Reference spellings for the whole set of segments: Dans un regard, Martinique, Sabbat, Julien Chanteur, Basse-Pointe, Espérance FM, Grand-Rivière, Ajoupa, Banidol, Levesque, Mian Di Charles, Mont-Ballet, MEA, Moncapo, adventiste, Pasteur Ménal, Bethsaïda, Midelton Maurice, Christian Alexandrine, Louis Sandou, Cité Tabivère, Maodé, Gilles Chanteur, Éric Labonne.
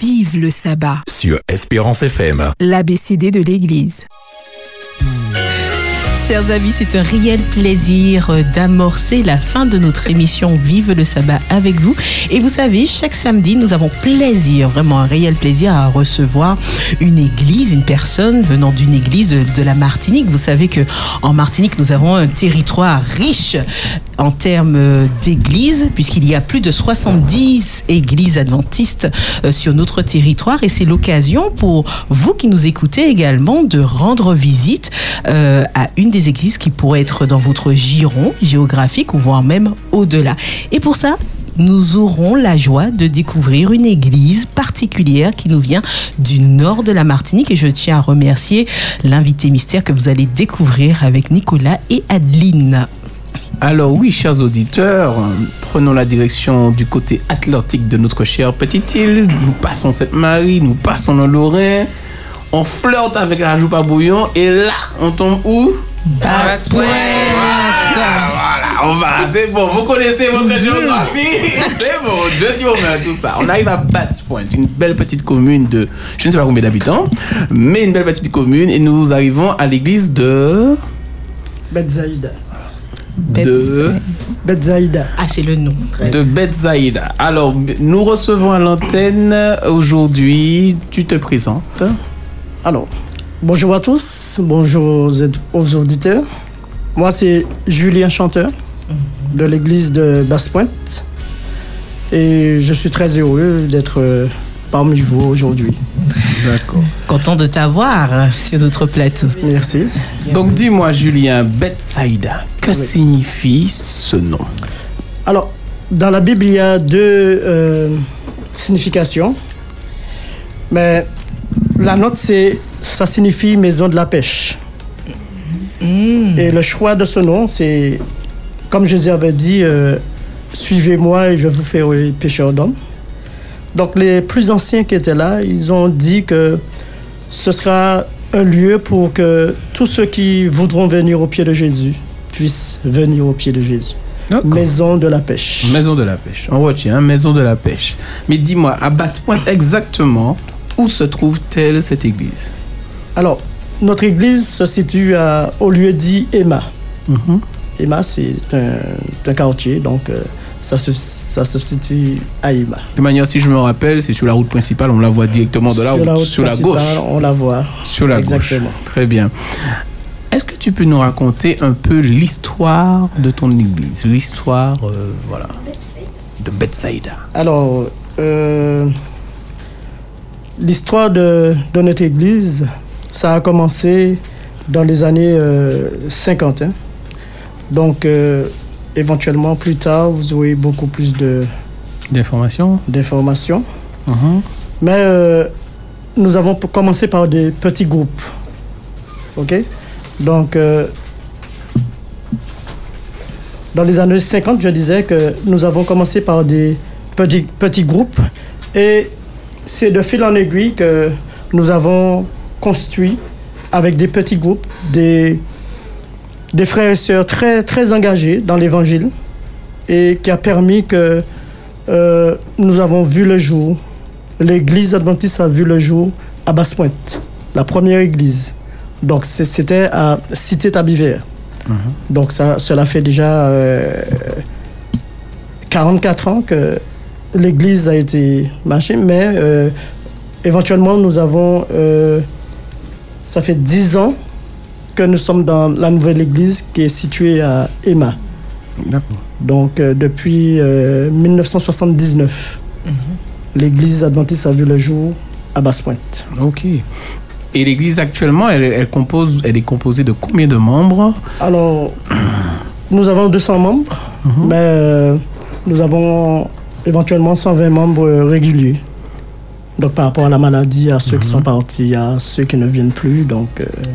vive le sabbat. Sur Espérance FM, l'ABCD de l'Église. Chers amis, c'est un réel plaisir d'amorcer la fin de notre émission Vive le Sabbat avec vous. Et vous savez, chaque samedi, nous avons plaisir, vraiment un réel plaisir à recevoir une église, une personne venant d'une église de la Martinique. Vous savez qu'en Martinique, nous avons un territoire riche en termes d'églises, puisqu'il y a plus de 70 églises adventistes sur notre territoire. Et c'est l'occasion pour vous qui nous écoutez également de rendre visite à une des églises qui pourrait être dans votre giron géographique ou voire même au-delà. Et pour ça, nous aurons la joie de découvrir une église particulière qui nous vient du nord de la Martinique. Et je tiens à remercier l'invité mystère que vous allez découvrir avec Nicolas et Adeline. Alors oui, chers auditeurs, prenons la direction du côté atlantique de notre chère petite île. Nous passons Sainte-Marie, nous passons dans Lorrain. On flirte avec la Joupa Bouillon et là, on tombe où ? Basse-Pointe. Voilà, on va, c'est bon, vous connaissez votre géographie, c'est bon, 2 semaines, tout ça. On arrive à Basse-Pointe, une belle petite commune de, je ne sais pas combien d'habitants, mais une belle petite commune, et nous arrivons à l'église de... Bethsaïda. De Bethsaïda. Ah, c'est le nom. De Bethsaïda. Alors, nous recevons à l'antenne aujourd'hui, tu te présentes ? Alors, bonjour à tous, bonjour aux auditeurs. Moi, c'est Julien Chanteur de l'église de Basse-Pointe et je suis très heureux d'être parmi vous aujourd'hui. D'accord. Content de t'avoir sur notre plateau. Merci. Donc, dis-moi, Julien, Bethsaïda, que signifie ce nom ? Alors, dans la Bible, il y a 2 significations, mais... La note, ça signifie maison de la pêche. Mmh. Et le choix de ce nom, c'est, comme Jésus avait dit, suivez-moi et je vous ferai pêcheur d'hommes. Donc les plus anciens qui étaient là, ils ont dit que ce sera un lieu pour que tous ceux qui voudront venir au pied de Jésus puissent venir au pied de Jésus. D'accord. Maison de la pêche. Maison de la pêche, on retient, hein, maison de la pêche. Mais dis-moi, à Basse-Pointe exactement... Où se trouve-t-elle cette église ? Alors, notre église se situe au lieu dit Emma. Mm-hmm. Emma, c'est un quartier, donc ça se situe à Emma. De manière, si je me rappelle, c'est sur la route principale, on la voit directement de là, sur la gauche. On la voit. Sur la Exactement. Gauche. Très bien. Est-ce que tu peux nous raconter un peu l'histoire de ton église ? L'histoire, voilà, de Bethsaïda. Alors, l'histoire de notre église, ça a commencé dans les années 50. Hein. Donc, éventuellement, plus tard, vous aurez beaucoup plus d'informations. Mm-hmm. Mais nous avons commencé par des petits groupes. OK ? Donc, dans les années 50, je disais que nous avons commencé par des petits groupes et... C'est de fil en aiguille que nous avons construit avec des petits groupes, des frères et sœurs très, très engagés dans l'Évangile et qui a permis que nous avons vu le jour, l'Église adventiste a vu le jour à Basse-Pointe, la première Église. Donc c'était à Cité Tabivère. Mm-hmm. Donc cela fait déjà 44 ans que... L'église a été marchée, mais éventuellement, nous avons... ça fait 10 ans que nous sommes dans la nouvelle église qui est située à Emma. D'accord. Donc, depuis 1979, mm-hmm. l'église adventiste a vu le jour à Basse-Pointe. OK. Et l'église actuellement, elle est composée de combien de membres ? Alors, nous avons 200 membres, mm-hmm. mais nous avons... éventuellement 120 membres réguliers. Donc par rapport à la maladie, à ceux qui sont partis, à ceux qui ne viennent plus. Donc,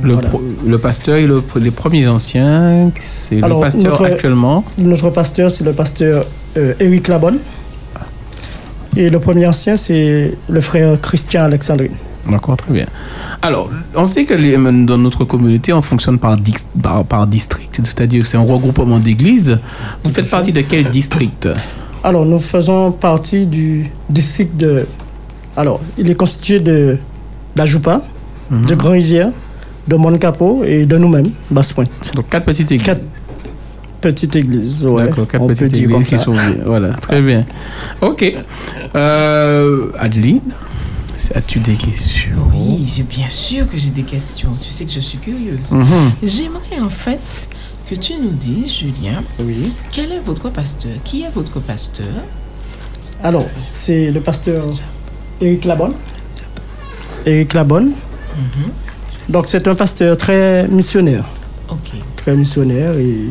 le pasteur et les premiers anciens, c'est... Alors, le pasteur actuellement. Notre pasteur, c'est le pasteur Éric Labonne. Et le premier ancien, c'est le frère Christian Alexandrine. D'accord, très bien. Alors, on sait que dans notre communauté, on fonctionne par district, c'est-à-dire que c'est un regroupement d'églises. Vous faites partie de quel district ? Alors, nous faisons partie du district de Alors, il est constitué d'Ajoupa, de Grand-Rivière, de Moncapo et de nous-mêmes, Basse-Pointe. Donc, quatre petites églises. Petite église, ouais. D'accord, quatre petites églises qui sont bien. Voilà, très bien. Ok. Adeline, as-tu des questions? Oui, bien sûr que j'ai des questions. Tu sais que je suis curieuse. J'aimerais en fait que tu nous dises, Julien, quel est votre pasteur? Qui est votre pasteur? Alors, c'est le pasteur Éric Labonne. Éric Labonne. Donc, c'est un pasteur très missionnaire. Ok. Très missionnaire et...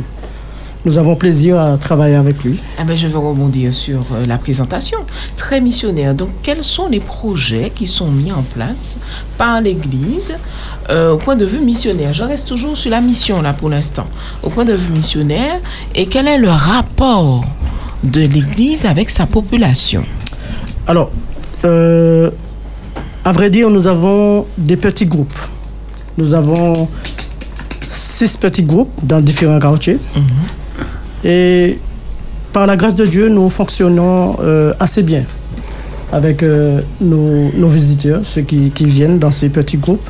Nous avons plaisir à travailler avec lui. Ah ben je vais rebondir sur la présentation. Très missionnaire. Donc, quels sont les projets qui sont mis en place par l'Église au point de vue missionnaire? Je reste toujours sur la mission, là, pour l'instant. Au point de vue missionnaire, et quel est le rapport de l'Église avec sa population? Alors, à vrai dire, nous avons des petits groupes. Nous avons 6 petits groupes dans différents quartiers. Et par la grâce de Dieu, nous fonctionnons assez bien avec nos visiteurs, ceux qui viennent dans ces petits groupes.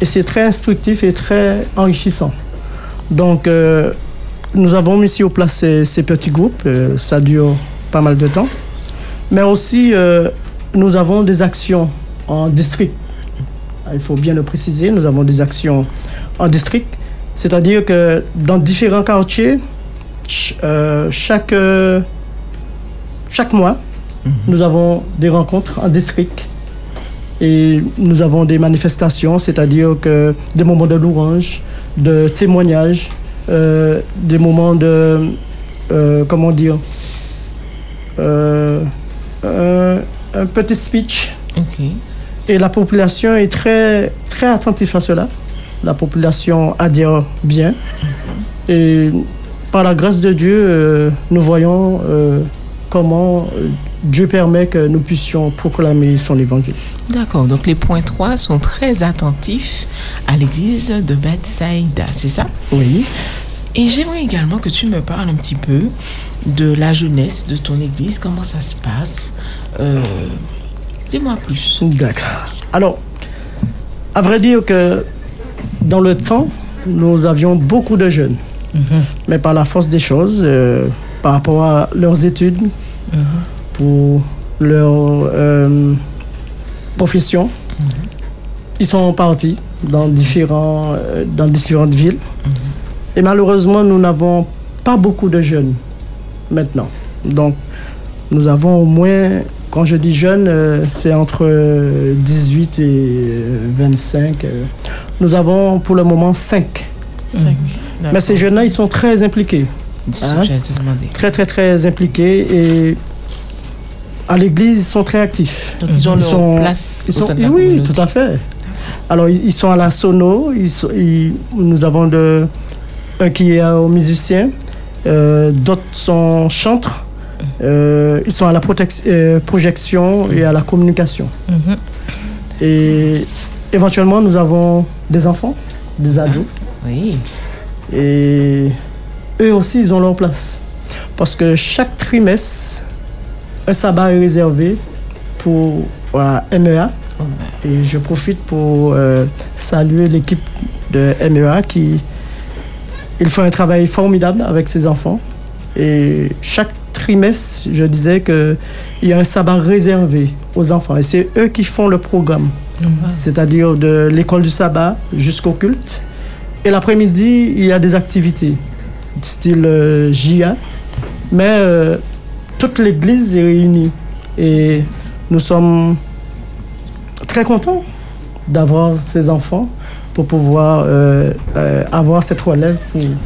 Et c'est très instructif et très enrichissant. Donc, nous avons mis sur place ces petits groupes. Ça dure pas mal de temps. Mais aussi, nous avons des actions en district. Il faut bien le préciser, nous avons des actions en district. C'est-à-dire que dans différents quartiers, chaque mois, nous avons des rencontres en district et nous avons des manifestations, c'est-à-dire que des moments de louange, de témoignages, des moments de un petit speech. Et la population est très très attentive à cela. La population adhère bien et par la grâce de Dieu, nous voyons comment Dieu permet que nous puissions proclamer son évangile. D'accord, donc les points 3 sont très attentifs à l'église de Bethsaïda, c'est ça? Oui. Et j'aimerais également que tu me parles un petit peu de la jeunesse de ton église, comment ça se passe. Dis-moi plus. D'accord. Alors, à vrai dire que dans le temps, nous avions beaucoup de jeunes. Mais par la force des choses, par rapport à leurs études, pour leur profession, ils sont partis dans différentes villes. Et malheureusement, nous n'avons pas beaucoup de jeunes maintenant. Donc, nous avons au moins, quand je dis jeunes, c'est entre 18 et 25. Nous avons pour le moment 5. Mais ces jeunes-là, ils sont très impliqués. Très impliqués. Et à l'église, ils sont très actifs. Donc, ils ont leur place au sein de la communauté. Oui, tout à fait. Alors, ils sont à la sono. Nous avons un qui est au musicien. D'autres sont chantres. Ils sont à la projection et à la communication. Et éventuellement, nous avons des enfants, des ados. Oui. Et eux aussi, ils ont leur place. Parce que chaque trimestre, un sabbat est réservé pour MEA. Et je profite pour saluer l'équipe de MEA ils font un travail formidable avec ces enfants. Et chaque trimestre, je disais qu'il y a un sabbat réservé aux enfants. Et c'est eux qui font le programme. C'est-à-dire de l'école du sabbat jusqu'au culte. Et l'après-midi, il y a des activités, style JA, mais toute l'église est réunie. Et nous sommes très contents d'avoir ces enfants pour pouvoir avoir cette relève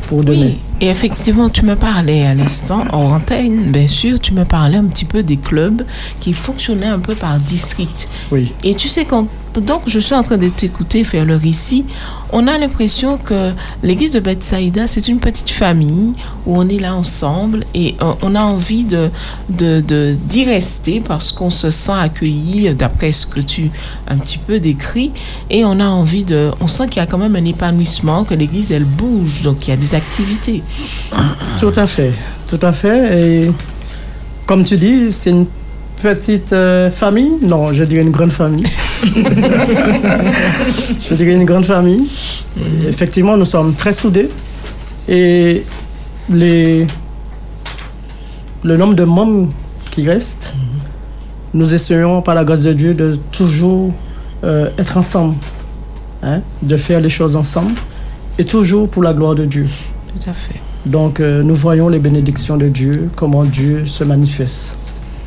pour donner. Oui, et effectivement, tu me parlais à l'instant, en antenne, bien sûr, tu me parlais un petit peu des clubs qui fonctionnaient un peu par district. Oui. Et tu sais, donc je suis en train de t'écouter faire le récit, on a l'impression que l'église de Bethsaïda, c'est une petite famille où on est là ensemble et on a envie d'y rester parce qu'on se sent accueilli d'après ce que tu un petit peu décris et on sent qu'il y a quand même un épanouissement, que l'église elle bouge, donc il y a des activités. Tout à fait, tout à fait. Et comme tu dis, c'est une petite famille. Non, je dirais une grande famille. Je dirais une grande famille. Et effectivement, nous sommes très soudés. Et le nombre de membres qui restent, nous essayons, par la grâce de Dieu, de toujours être ensemble, hein, de faire les choses ensemble, et toujours pour la gloire de Dieu. Tout à fait. Donc, nous voyons les bénédictions de Dieu, comment Dieu se manifeste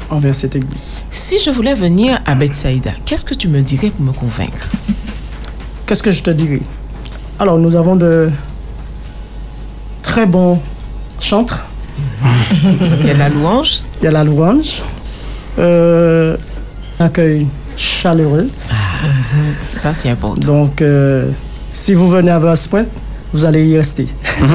envers cette église. Si je voulais venir à Bethsaïda, qu'est-ce que tu me dirais pour me convaincre? Qu'est-ce que je te dirais? Alors, nous avons de très bons chantres. Il y a la louange. Il y a la louange. Accueil chaleureux. Ah, ça, c'est important. Donc, si vous venez à Basse-Pointe, vous allez y rester. Wow,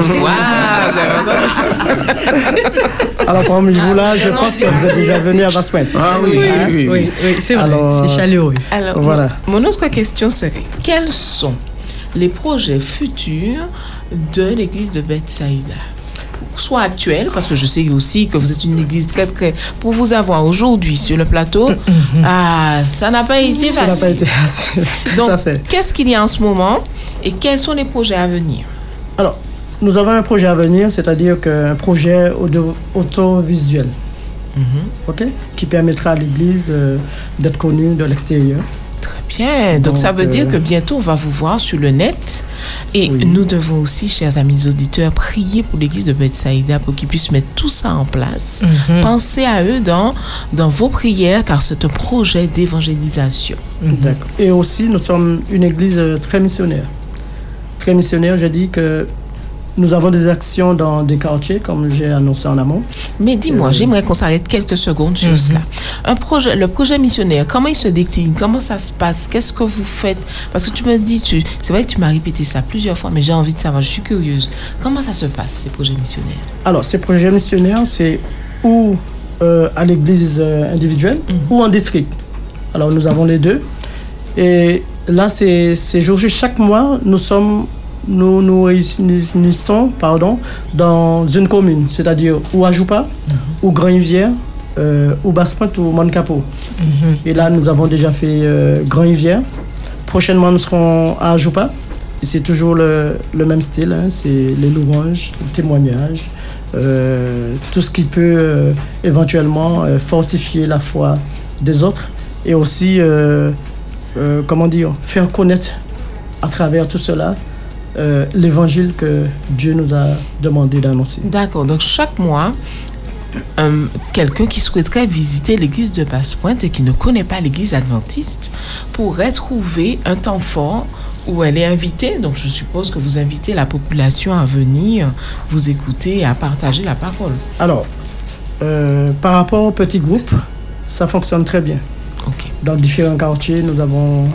alors, parmi vous-là, je pense que vous êtes déjà venu à Basse-Pointe. Ah oui, hein? oui, c'est vrai, alors, c'est chaleureux. Alors, voilà. Mon autre question serait, quels sont les projets futurs de l'église de Bethsaïda? Soit actuelle, parce que je sais aussi que vous êtes une église très, très... Pour vous avoir aujourd'hui sur le plateau, ça n'a pas été facile. Donc, qu'est-ce qu'il y a en ce moment et quels sont les projets à venir? Alors, nous avons un projet à venir, c'est-à-dire un projet autovisuel, okay, qui permettra à l'église d'être connue de l'extérieur. Très bien. Donc ça veut dire que bientôt, on va vous voir sur le net. Et nous devons aussi, chers amis auditeurs, prier pour l'église de Bethsaïda pour qu'ils puissent mettre tout ça en place. Pensez à eux dans vos prières, car c'est un projet d'évangélisation. D'accord. Et aussi, nous sommes une église très missionnaire. Très missionnaire, je dis que nous avons des actions dans des quartiers, comme j'ai annoncé en amont. Mais dis-moi, j'aimerais qu'on s'arrête quelques secondes sur cela. Le projet missionnaire, comment il se décline? Comment ça se passe? Qu'est-ce que vous faites? Parce que tu me dis, c'est vrai que tu m'as répété ça plusieurs fois, mais j'ai envie de savoir, je suis curieuse. Comment ça se passe, ces projets missionnaires? Alors, ces projets missionnaires, c'est ou à l'église individuelle ou en district. Alors, nous avons les deux. Et là, c'est aujourd'hui, chaque mois, nous réunissons dans une commune, c'est-à-dire ou à Joupa, ou Grand-Rivière, ou Basse-Pointe, ou Mankapo. Et là, nous avons déjà fait Grand-Rivière. Prochainement, nous serons à Joupa. Et c'est toujours le même style, hein. C'est les louanges, les témoignages, tout ce qui peut éventuellement fortifier la foi des autres et aussi, faire connaître à travers tout cela l'évangile que Dieu nous a demandé d'annoncer. D'accord, donc chaque mois, quelqu'un qui souhaiterait visiter l'église de Basse-Pointe et qui ne connaît pas l'église adventiste pourrait trouver un temps fort où elle est invitée. Donc je suppose que vous invitez la population à venir vous écouter et à partager la parole. Alors, par rapport aux petits groupes, ça fonctionne très bien. Okay. Dans différents quartiers, nous avons...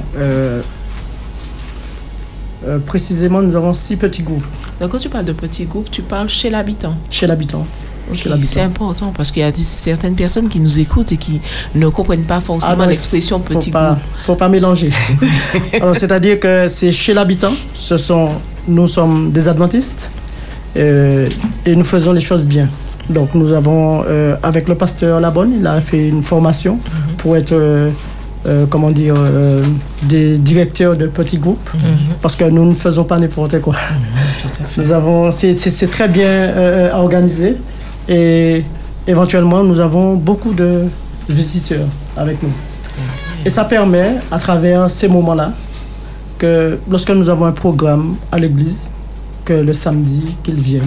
précisément, nous avons 6 petits groupes. Donc, quand tu parles de petits groupes, tu parles chez l'habitant. Chez l'habitant. Okay, c'est important parce qu'il y a certaines personnes qui nous écoutent et qui ne comprennent pas forcément l'expression petit groupe. Il ne faut pas mélanger. Alors, c'est-à-dire que c'est chez l'habitant. Nous sommes des adventistes et nous faisons les choses bien. Donc, nous avons, avec le pasteur Labonne, il a fait une formation pour être... des directeurs de petits groupes, parce que nous ne faisons pas n'importe quoi. Nous avons, c'est très bien organisé et éventuellement nous avons beaucoup de visiteurs avec nous. Et ça permet, à travers ces moments-là, que lorsque nous avons un programme à l'église, que le samedi qu'ils viennent,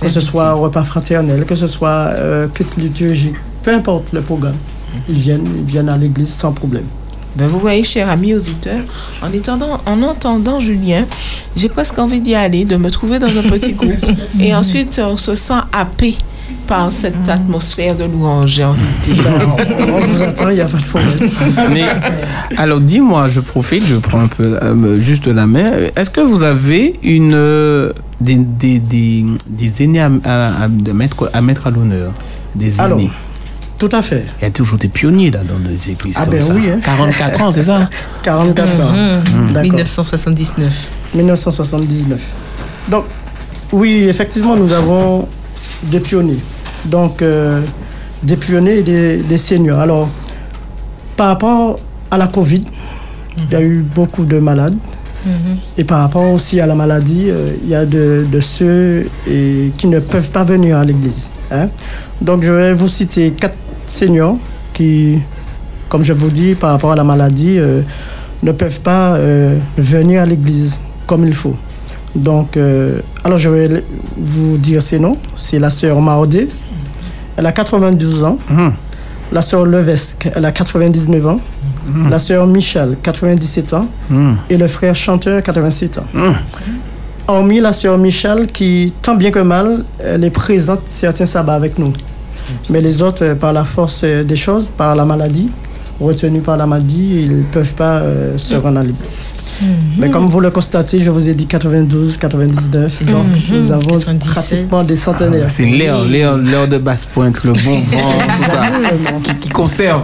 que ce soit repas fraternel, que ce soit culte liturgique, peu importe le programme. Ils viennent à l'église sans problème. Ben vous voyez, chers amis auditeurs, en entendant Julien, j'ai presque envie d'y aller, de me trouver dans un petit groupe. Et ensuite, on se sent happé par cette atmosphère de louange, j'ai envie de dire. On vous attend, il n'y a pas de problème. Mais, alors dis-moi, je prends un peu juste la main. Est-ce que vous avez des aînés à mettre à l'honneur? Des aînés. Tout à fait. Il y a toujours des pionniers là, dans les églises comme ça. Oui, hein. 44 ans, c'est ça? 44 ans. 1979. Donc, oui, effectivement, nous avons des pionniers. Donc, des pionniers et des seniors. Alors, Par rapport à la Covid, il y a eu beaucoup de malades. Et par rapport aussi à la maladie, il y a de ceux qui ne peuvent pas venir à l'église. Hein? Donc je vais vous citer 4 seniors qui, comme je vous dis, par rapport à la maladie, ne peuvent pas venir à l'église comme il faut. Donc, alors je vais vous dire ces noms. C'est la sœur Maodé, elle a 92 ans. La sœur Levesque, elle a 99 ans. La sœur Michel, 97 ans. Et le frère Chanteur, 87 ans. Hormis la sœur Michel, qui, tant bien que mal, elle est présente certains sabbats avec nous. Mais les autres, par la force des choses, par la maladie, retenus par la maladie, ils ne peuvent pas se rendre à l'église. Mais comme vous le constatez, je vous ai dit 92, 99, donc nous avons 96. Pratiquement des centenaires. Ah, c'est l'air de Basse-Pointe, le bon vent, tout ça, qui conserve.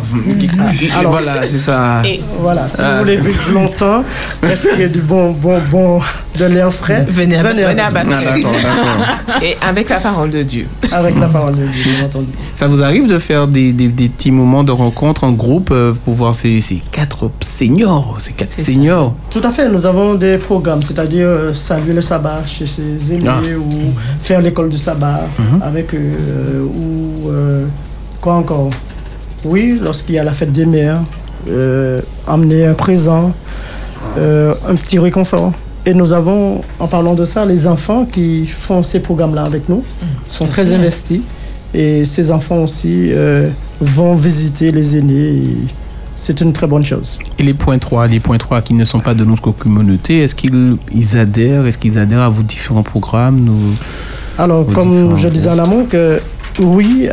Alors, voilà, c'est ça. Et voilà, si vous voulez vivre longtemps, respirez du bon, de l'air frais, venez à Basse-Pointe. D'accord. Et avec la parole de Dieu. Avec la parole de Dieu, bien entendu. Ça vous arrive de faire des petits moments de rencontre en groupe pour voir ces 4 seniors, Tout à fait, nous avons des programmes, c'est-à-dire saluer le sabbat chez ses aînés ou faire l'école du sabbat avec eux, ou quoi encore. Oui, lorsqu'il y a la fête des mères, amener un présent, un petit réconfort. Et nous avons, en parlant de ça, les enfants qui font ces programmes-là avec nous, sont très investis. Et ces enfants aussi vont visiter les aînés et, c'est une très bonne chose. Et les points 3 qui ne sont pas de notre communauté, est-ce qu'ils adhèrent? Est-ce qu'ils adhèrent à vos différents programmes? Alors, comme je disais à l'amour, que oui,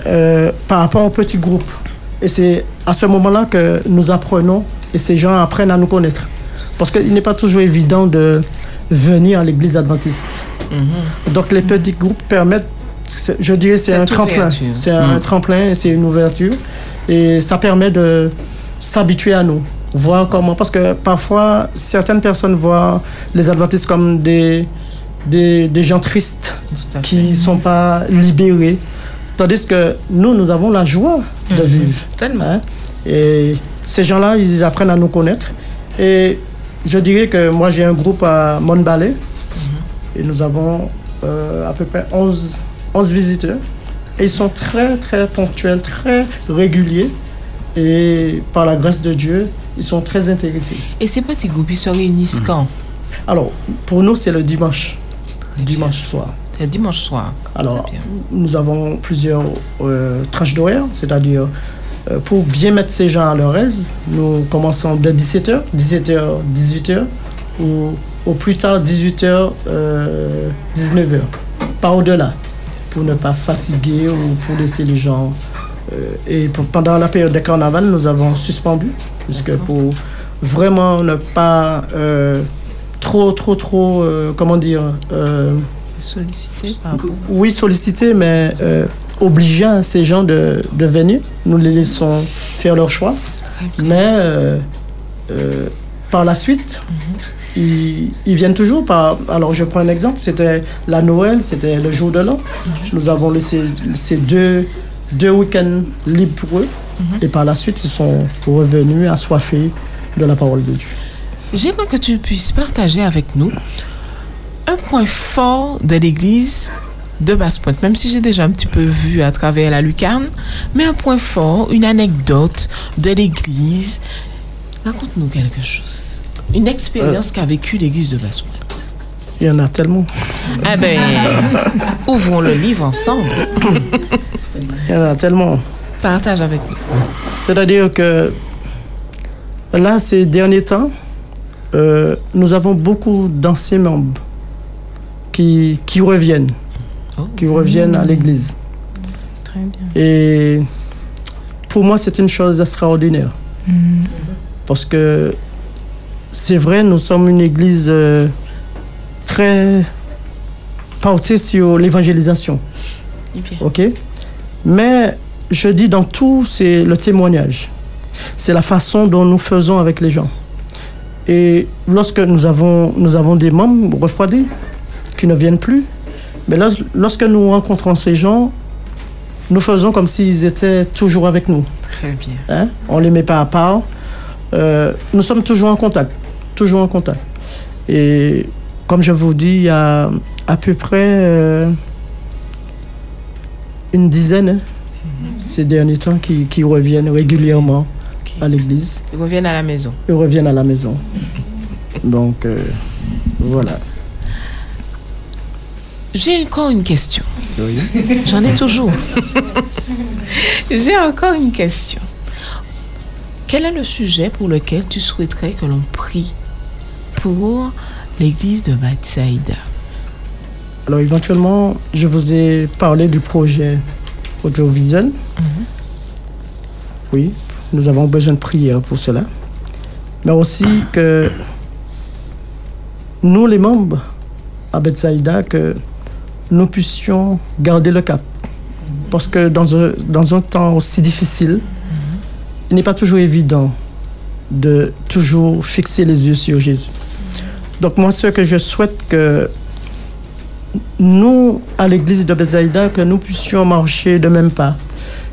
par rapport aux petits groupes. Et c'est à ce moment-là que nous apprenons et ces gens apprennent à nous connaître. Parce qu'il n'est pas toujours évident de venir à l'église adventiste. Donc, les petits groupes permettent, je dirais, c'est un tremplin. C'est un tremplin et c'est une ouverture. Et ça permet de s'habituer à nous, voir comment, parce que parfois certaines personnes voient les adventistes comme des gens tristes qui sont pas libérés, tandis que nous avons la joie de vivre. Tellement. Hein? Et ces gens-là, ils apprennent à nous connaître. Et je dirais que moi, j'ai un groupe à Mont-Ballet et nous avons à peu près 11 visiteurs. Et ils sont très, très ponctuels, très réguliers. Et par la grâce de Dieu, ils sont très intéressés. Et ces petits groupes, ils se réunissent quand? Alors, pour nous, c'est le dimanche. Soir. C'est le dimanche soir. Alors, nous avons plusieurs tranches d'horaire, c'est-à-dire, pour bien mettre ces gens à leur aise, nous commençons dès 17h, 17h, 18h, ou au plus tard 18h, 19h. Pas au-delà, pour ne pas fatiguer ou pour laisser les gens. Et pendant la période de carnaval, nous avons suspendu, puisque pour vraiment ne pas trop, comment dire... solliciter, pardon. Oui, solliciter, mais obliger ces gens de venir. Nous les laissons faire leur choix. Mais par la suite, ils viennent toujours. Alors, je prends un exemple. C'était la Noël, c'était le jour de l'an. Nous avons laissé ces deux week-ends libres pour eux et par la suite ils sont revenus assoiffés de la parole de Dieu. J'aimerais que tu puisses partager avec nous un point fort de l'église de Basse-Pointe, même si j'ai déjà un petit peu vu à travers la lucarne, mais un point fort, une anecdote de l'église. Raconte-nous quelque chose, une expérience qu'a vécue l'église de Basse-Pointe. Il y en a tellement. Ah ben, ouvrons le livre ensemble. Il y en a tellement. Partage avec nous. C'est-à-dire que là, ces derniers temps, nous avons beaucoup d'anciens membres qui reviennent à l'église. Très bien. Et pour moi, c'est une chose extraordinaire. Parce que c'est vrai, nous sommes une église très portée sur l'évangélisation. OK? Mais je dis dans tout, c'est le témoignage. C'est la façon dont nous faisons avec les gens. Et lorsque nous avons des membres refroidis qui ne viennent plus, mais lorsque nous rencontrons ces gens, nous faisons comme s'ils étaient toujours avec nous. Très bien. Hein? On ne les met pas à part. Nous sommes toujours en contact. Toujours en contact. Et comme je vous dis, il y a à peu près une dizaine, hein, ces derniers temps qui reviennent régulièrement à l'église. Ils reviennent à la maison. Ils reviennent à la maison. Donc, voilà. J'ai encore une question. Oui. J'en ai toujours. J'ai encore une question. Quel est le sujet pour lequel tu souhaiterais que l'on prie pour l'église de Bethsaïda? Alors, éventuellement, je vous ai parlé du projet Audio-Vision. Oui, nous avons besoin de prière pour cela. Mais aussi que nous, les membres à Bethsaïda, que nous puissions garder le cap. Parce que dans un temps aussi difficile, il n'est pas toujours évident de toujours fixer les yeux sur Jésus. Donc moi, ce que je souhaite, que nous, à l'église de Bethsaïda, que nous puissions marcher de même pas,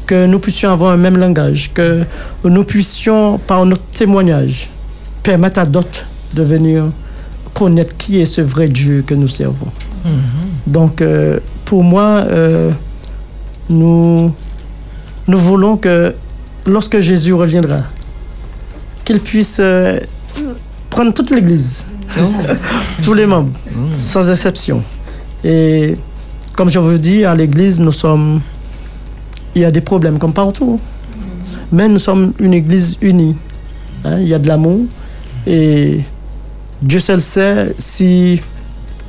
que nous puissions avoir un même langage, que nous puissions, par notre témoignage, permettre à d'autres de venir connaître qui est ce vrai Dieu que nous servons. Donc, pour moi, nous voulons que, lorsque Jésus reviendra, qu'il puisse prendre toute l'Église, tous les membres, sans exception. Et comme je vous dis, à l'Église, nous sommes... Il y a des problèmes comme partout. Mais nous sommes une Église unie. Hein? Il y a de l'amour. Et Dieu seul sait si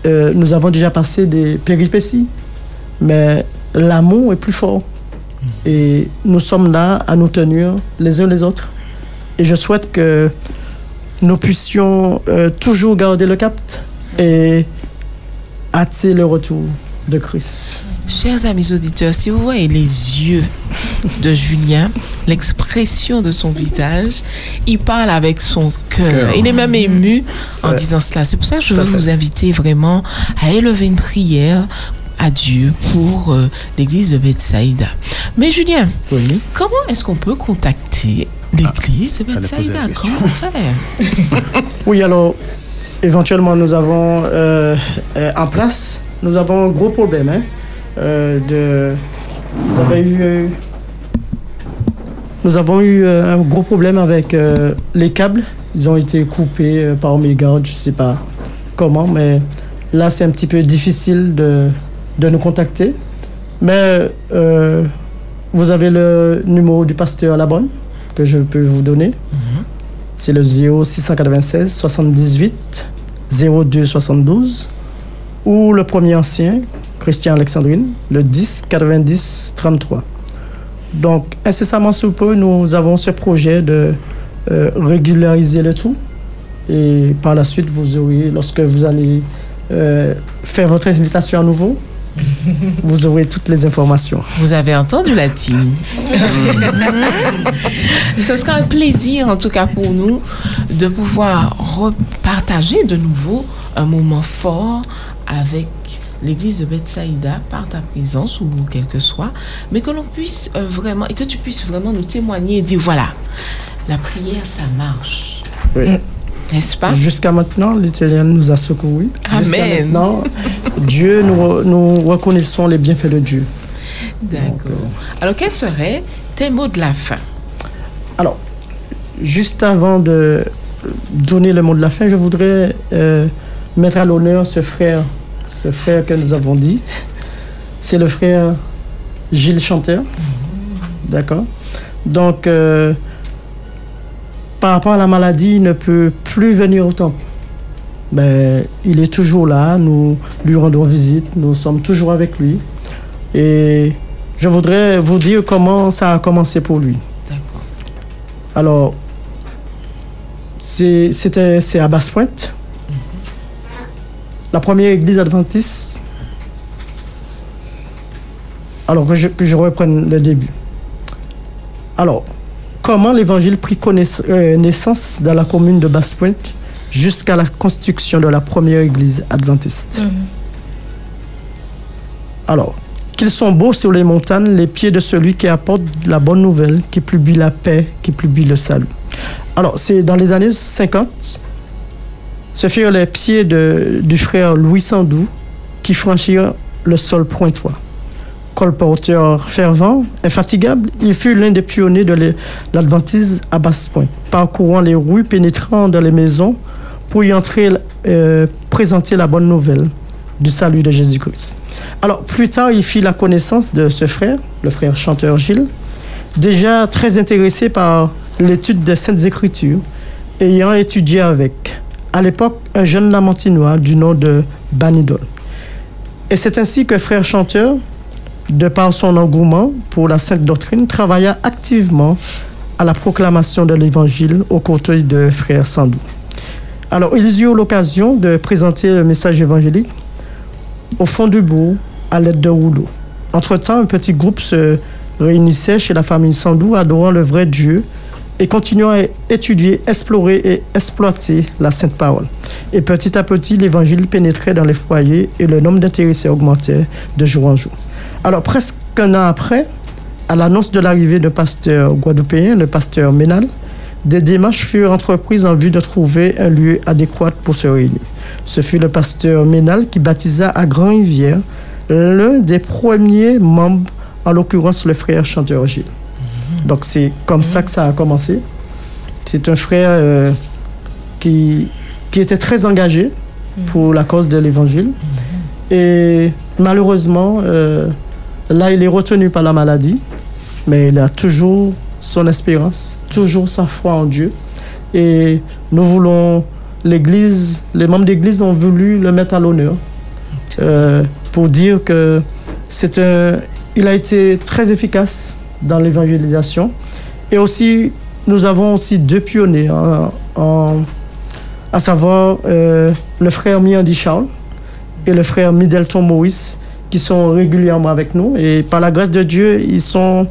nous avons déjà passé des péripéties. Mais l'amour est plus fort. Et nous sommes là à nous tenir les uns les autres. Et je souhaite que nous puissions toujours garder le cap et hâter le retour de Christ. Chers amis auditeurs, si vous voyez les yeux de Julien, l'expression de son visage, il parle avec son cœur. Il est même ému en disant cela. C'est pour ça que je veux vous inviter vraiment à élever une prière à Dieu pour l'église de Bethsaïda. Mais Julien, comment est-ce qu'on peut contacter l'église de Bethsaïda? Comment faire? Oui, alors, éventuellement, nous avons en place, nous avons un gros problème. Hein, nous avons eu un gros problème avec les câbles. Ils ont été coupés par mégarde, je ne sais pas comment, mais là, c'est un petit peu difficile de nous contacter, mais vous avez le numéro du pasteur Labonne que je peux vous donner. C'est le 0696 78 02 72 ou le premier ancien Christian Alexandrine, le 10 90 33. Donc incessamment sous peu, nous avons ce projet de régulariser le tout, et par la suite vous aurez, lorsque vous allez faire votre invitation à nouveau, vous aurez toutes les informations. Vous avez entendu la team. Ce sera un plaisir, en tout cas pour nous, de pouvoir repartager de nouveau un moment fort avec l'église de Bethsaïda par ta présence, ou quel que soit, mais que l'on puisse vraiment, et que tu puisses vraiment nous témoigner et dire, voilà, la prière, ça marche. Oui. N'est-ce pas? Jusqu'à maintenant, l'Éternel nous a secourus. Amen. Jusqu'à maintenant, Dieu, nous reconnaissons les bienfaits de Dieu. D'accord. Donc, alors, quels seraient tes mots de la fin? Alors, juste avant de donner le mot de la fin, je voudrais mettre à l'honneur ce frère que nous avons dit. C'est le frère Gilles Chanteur. D'accord. Donc, par rapport à la maladie, il ne peut plus venir au temple. Mais il est toujours là, nous lui rendons visite, nous sommes toujours avec lui. Et je voudrais vous dire comment ça a commencé pour lui. D'accord. Alors, c'est à Basse-Pointe. La première église adventiste. Alors, que je reprenne le début. Alors, comment l'évangile prit naissance dans la commune de Basse-Pointe jusqu'à la construction de la première église adventiste. Alors, qu'ils sont beaux sur les montagnes, les pieds de celui qui apporte la bonne nouvelle, qui publie la paix, qui publie le salut. Alors, c'est dans les années 50, ce furent les pieds du frère Louis Sandou qui franchirent le sol pointois. Colporteur fervent, infatigable, il fut l'un des pionniers de l'adventiste à Basse-Pointe, parcourant les rues, pénétrant dans les maisons pour y entrer, présenter la bonne nouvelle du salut de Jésus-Christ. Alors, plus tard, il fit la connaissance de ce frère, le frère Chanteur Gilles, déjà très intéressé par l'étude des Saintes Écritures, ayant étudié avec, à l'époque, un jeune lamantinois du nom de Banidol. Et c'est ainsi que frère Chanteur, de par son engouement pour la sainte doctrine, travailla activement à la proclamation de l'Évangile aux côtés de frère Sandou. Alors, ils eurent l'occasion de présenter le message évangélique au fond du bourg, à l'aide de rouleaux. Entre-temps, un petit groupe se réunissait chez la famille Sandou, adorant le vrai Dieu et continuant à étudier, explorer et exploiter la Sainte Parole. Et petit à petit, l'Évangile pénétrait dans les foyers et le nombre d'intéressés augmentait de jour en jour. Alors, presque un an après, à l'annonce de l'arrivée d'un pasteur guadeloupéen, le pasteur Ménal, des démarches furent entreprises en vue de trouver un lieu adéquat pour se réunir. Ce fut le pasteur Ménal qui baptisa à Grand-Rivière l'un des premiers membres, en l'occurrence le frère Chanteur Gilles. Donc, c'est comme ça que ça a commencé. C'est un frère qui était très engagé pour la cause de l'Évangile. Et malheureusement, là, il est retenu par la maladie, mais il a toujours son espérance, toujours sa foi en Dieu. Et nous voulons, l'Église, les membres d'Église ont voulu le mettre à l'honneur pour dire que il a été très efficace dans l'évangélisation. Et aussi, nous avons aussi deux pionniers, à savoir le frère Mian Di Charles et le frère Midelton Maurice, qui sont régulièrement avec nous. Et par la grâce de Dieu, ils sont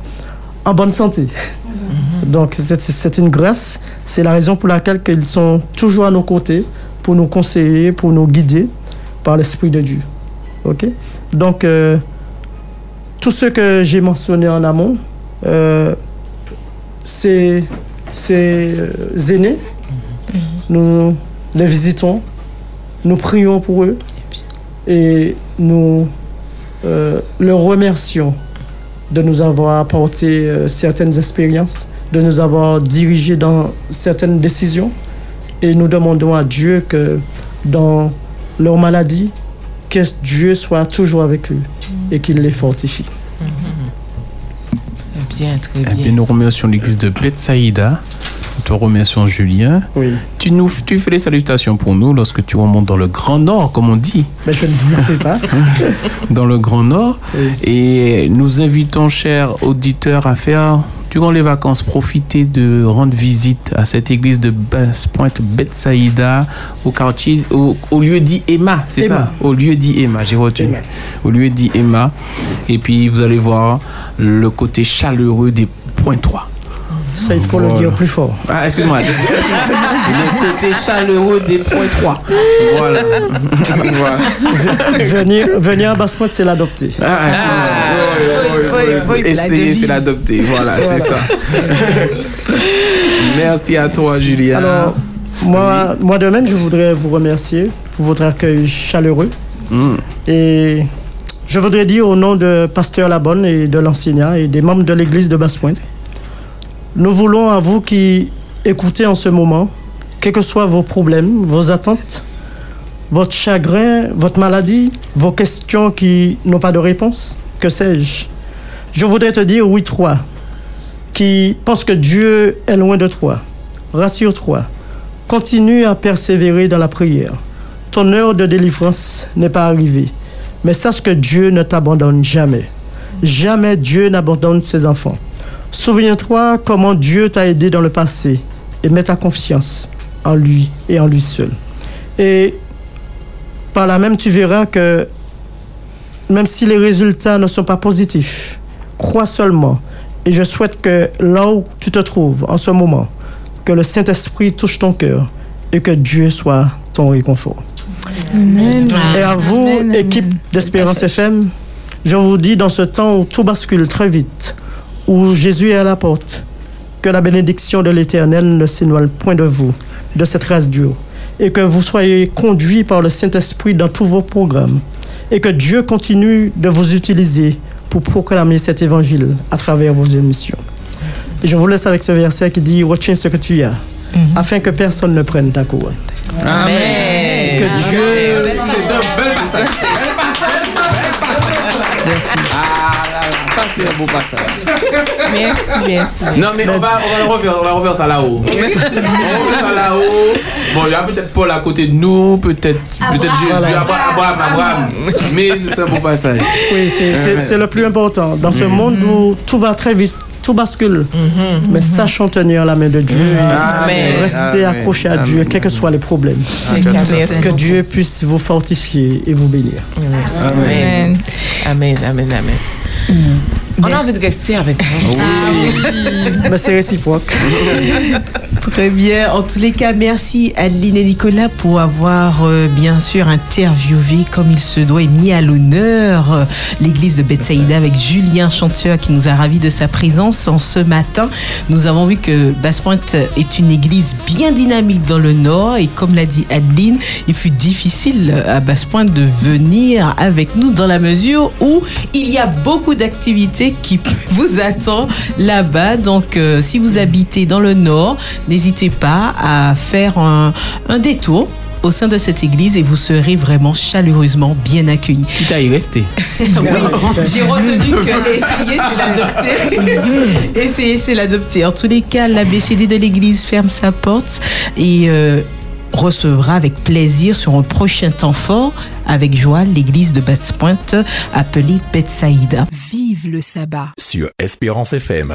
en bonne santé. Mm-hmm. Donc, c'est une grâce. C'est la raison pour laquelle ils sont toujours à nos côtés pour nous conseiller, pour nous guider par l'Esprit de Dieu. OK? Donc, tout ce que j'ai mentionné en amont, ces aînés, nous les visitons, nous prions pour eux et nous leur remercions de nous avoir apporté certaines expériences, de nous avoir dirigés dans certaines décisions, et nous demandons à Dieu que dans leur maladie, que Dieu soit toujours avec eux et qu'il les fortifie. Bien, très bien. Et bien, nous remercions l'église de Bethsaïda. Nous te remercions, Julien. Oui. Tu fais les salutations pour nous lorsque tu remontes dans le Grand Nord, comme on dit. Mais je ne vous fais pas. Dans le Grand Nord. Oui. Et nous invitons, chers auditeurs, à faire, durant les vacances, profiter de rendre visite à cette église de Basse-Pointe, Bethsaïda, au lieu dit Emma, c'est Emma. Ça? Au lieu dit Emma, j'ai retenu. Emma. Au lieu dit Emma. Et puis, vous allez voir le côté chaleureux des Pointois. Ça, il faut le dire plus fort. Ah, excuse-moi. Le côté chaleureux des Pointois. Voilà. Venir à Basse-Pointe, c'est l'adopter. Ah, oui. Essayer, c'est l'adopter. Voilà, c'est ça. Merci à toi, Julien. Alors, moi de même, je voudrais vous remercier pour votre accueil chaleureux. Et je voudrais dire au nom de Pasteur Labonne et de l'enseignant et des membres de l'église de Basse-Pointe, nous voulons à vous qui écoutez en ce moment, quels que soient vos problèmes, vos attentes, votre chagrin, votre maladie, vos questions qui n'ont pas de réponse, que sais-je. Je voudrais te dire, oui, toi, qui pense que Dieu est loin de toi, rassure-toi, continue à persévérer dans la prière. Ton heure de délivrance n'est pas arrivée, mais sache que Dieu ne t'abandonne jamais. Jamais Dieu n'abandonne ses enfants. Souviens-toi comment Dieu t'a aidé dans le passé et mets ta confiance en lui et en lui seul. Et par là même, tu verras que même si les résultats ne sont pas positifs, crois seulement. Et je souhaite que là où tu te trouves en ce moment, que le Saint-Esprit touche ton cœur et que Dieu soit ton réconfort. Amen. Et à vous, équipe d'Espérance FM, Je vous dis, dans ce temps où tout bascule très vite, où Jésus est à la porte, que la bénédiction de l'Éternel ne s'éloigne point de vous, de cette race du haut, et que vous soyez conduits par le Saint-Esprit dans tous vos programmes, et que Dieu continue de vous utiliser pour proclamer cet évangile à travers vos émissions. Et je vous laisse avec ce verset qui dit « Retiens ce que tu as, afin que personne ne prenne ta couronne. » Amen. Que Amen. Dieu... Amen. C'est un bel passage. Merci. Ça, c'est un beau passage. Merci. Non, mais on va refaire ça là-haut. Bon, il y a peut-être Paul à côté de nous, peut-être Jésus, Abraham. Mais c'est un beau passage. Oui, c'est le plus important. Dans ce monde où tout va très vite, tout bascule. Mais sachons tenir la main de Dieu. Restez accrochés à Dieu, quels que soient les problèmes. Que Dieu puisse vous fortifier et vous bénir. Amen. On a envie de rester avec vous. Oui. C'est réciproque. Très bien. En tous les cas, merci Adeline et Nicolas pour avoir bien sûr interviewé comme il se doit et mis à l'honneur l'église de Bethsaïda avec Julien Chanteur qui nous a ravis de sa présence en ce matin. Nous avons vu que Basse-Pointe est une église bien dynamique dans le Nord et comme l'a dit Adeline, il fut difficile à Basse-Pointe de venir avec nous dans la mesure où il y a beaucoup d'activités qui vous attendent là-bas. Donc si vous habitez dans le Nord, n'hésitez pas à faire un détour au sein de cette église et vous serez vraiment chaleureusement bien accueillis. Quitte à y rester. Oui, j'ai retenu que essayer, c'est l'adopter. Essayer, c'est l'adopter. En tous les cas, l'ABCD de l'église ferme sa porte et recevra avec plaisir sur un prochain temps fort avec joie l'église de Basse-Pointe appelée Bethsaïda. Vive le sabbat sur Espérance FM.